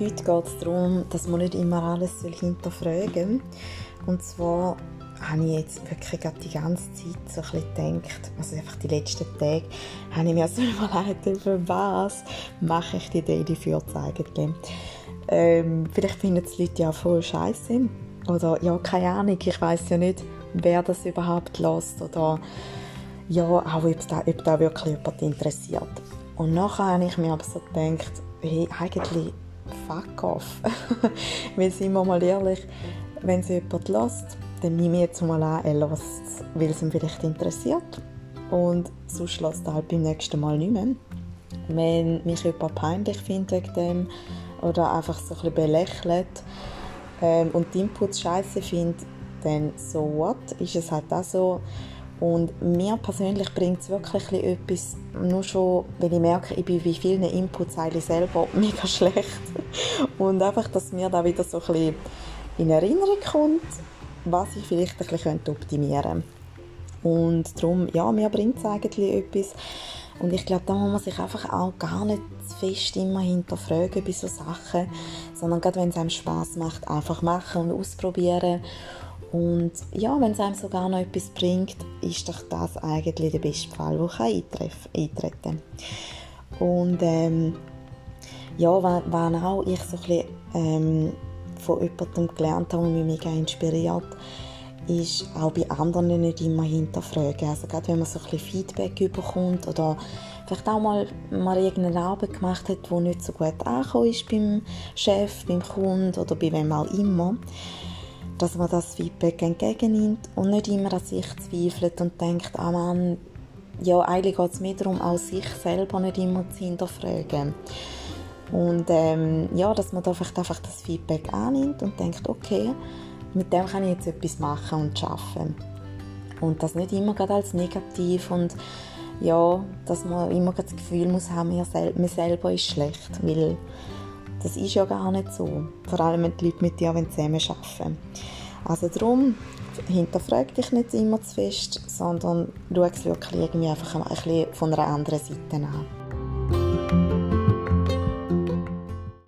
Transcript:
Heute geht es darum, dass man nicht immer alles hinterfragen soll. Und zwar habe ich jetzt wirklich die ganze Zeit so ein bisschen gedacht, also einfach die letzten Tage, habe ich mir so überlegt, für was mache ich die Daily Fürze eigentlich. Vielleicht finden die Leute ja voll scheiße. Oder ja, keine Ahnung, ich weiss ja nicht, wer das überhaupt lässt oder ja, auch ob da wirklich jemand interessiert. Und nachher habe ich mir aber so gedacht, hey, eigentlich fuck off. Weil, sind wir mal ehrlich, wenn es jemand lässt, dann nehme ich jetzt mal an, er lässt es, weil es ihn vielleicht interessiert. Und sonst lässt er halt beim nächsten Mal nicht mehr. Wenn mich jemand peinlich findet wegen dem oder einfach so ein bisschen belächelt, und die Inputs scheiße finde, dann so what, ist es halt auch so. Und mir persönlich bringt es wirklich etwas, nur schon, wenn ich merke, ich bin bei vielen Inputs eigentlich selber mega schlecht. Und einfach, dass mir da wieder so ein bisschen in Erinnerung kommt, was ich vielleicht ein bisschen optimieren könnte. Und darum, ja, mir bringt es eigentlich etwas. Und ich glaube, da muss man sich einfach auch gar nicht zu fest immer hinterfragen bei solchen Sachen, sondern gerade wenn es einem Spass macht, einfach machen und ausprobieren. Und ja, wenn es einem sogar noch etwas bringt, ist doch das eigentlich der beste Fall, der eintreten kann. Und ja, wenn auch ich so ein bisschen von jemandem gelernt habe und mich mega inspiriert, ist auch bei anderen nicht immer hinterfragen. Also gerade wenn man so ein bisschen Feedback bekommt oder vielleicht auch mal irgendeine Arbeit gemacht hat, die nicht so gut angekommen ist beim Chef, beim Kunden oder bei wem auch immer, dass man das Feedback entgegennimmt und nicht immer an sich zweifelt und denkt, ah Mann, ja, eigentlich geht es mir darum, auch sich selber nicht immer zu hinterfragen. Und ja, dass man da vielleicht einfach das Feedback annimmt und denkt, okay, mit dem kann ich jetzt etwas machen und arbeiten. Und das nicht immer gerade als negativ und ja, dass man immer das Gefühl muss haben, man selber ist schlecht, weil das ist ja gar nicht so. Vor allem, wenn die Leute mit dir zusammen arbeiten. Also darum, hinterfrag dich nicht immer zu fest, sondern schau es wirklich irgendwie einfach ein bisschen von einer anderen Seite an.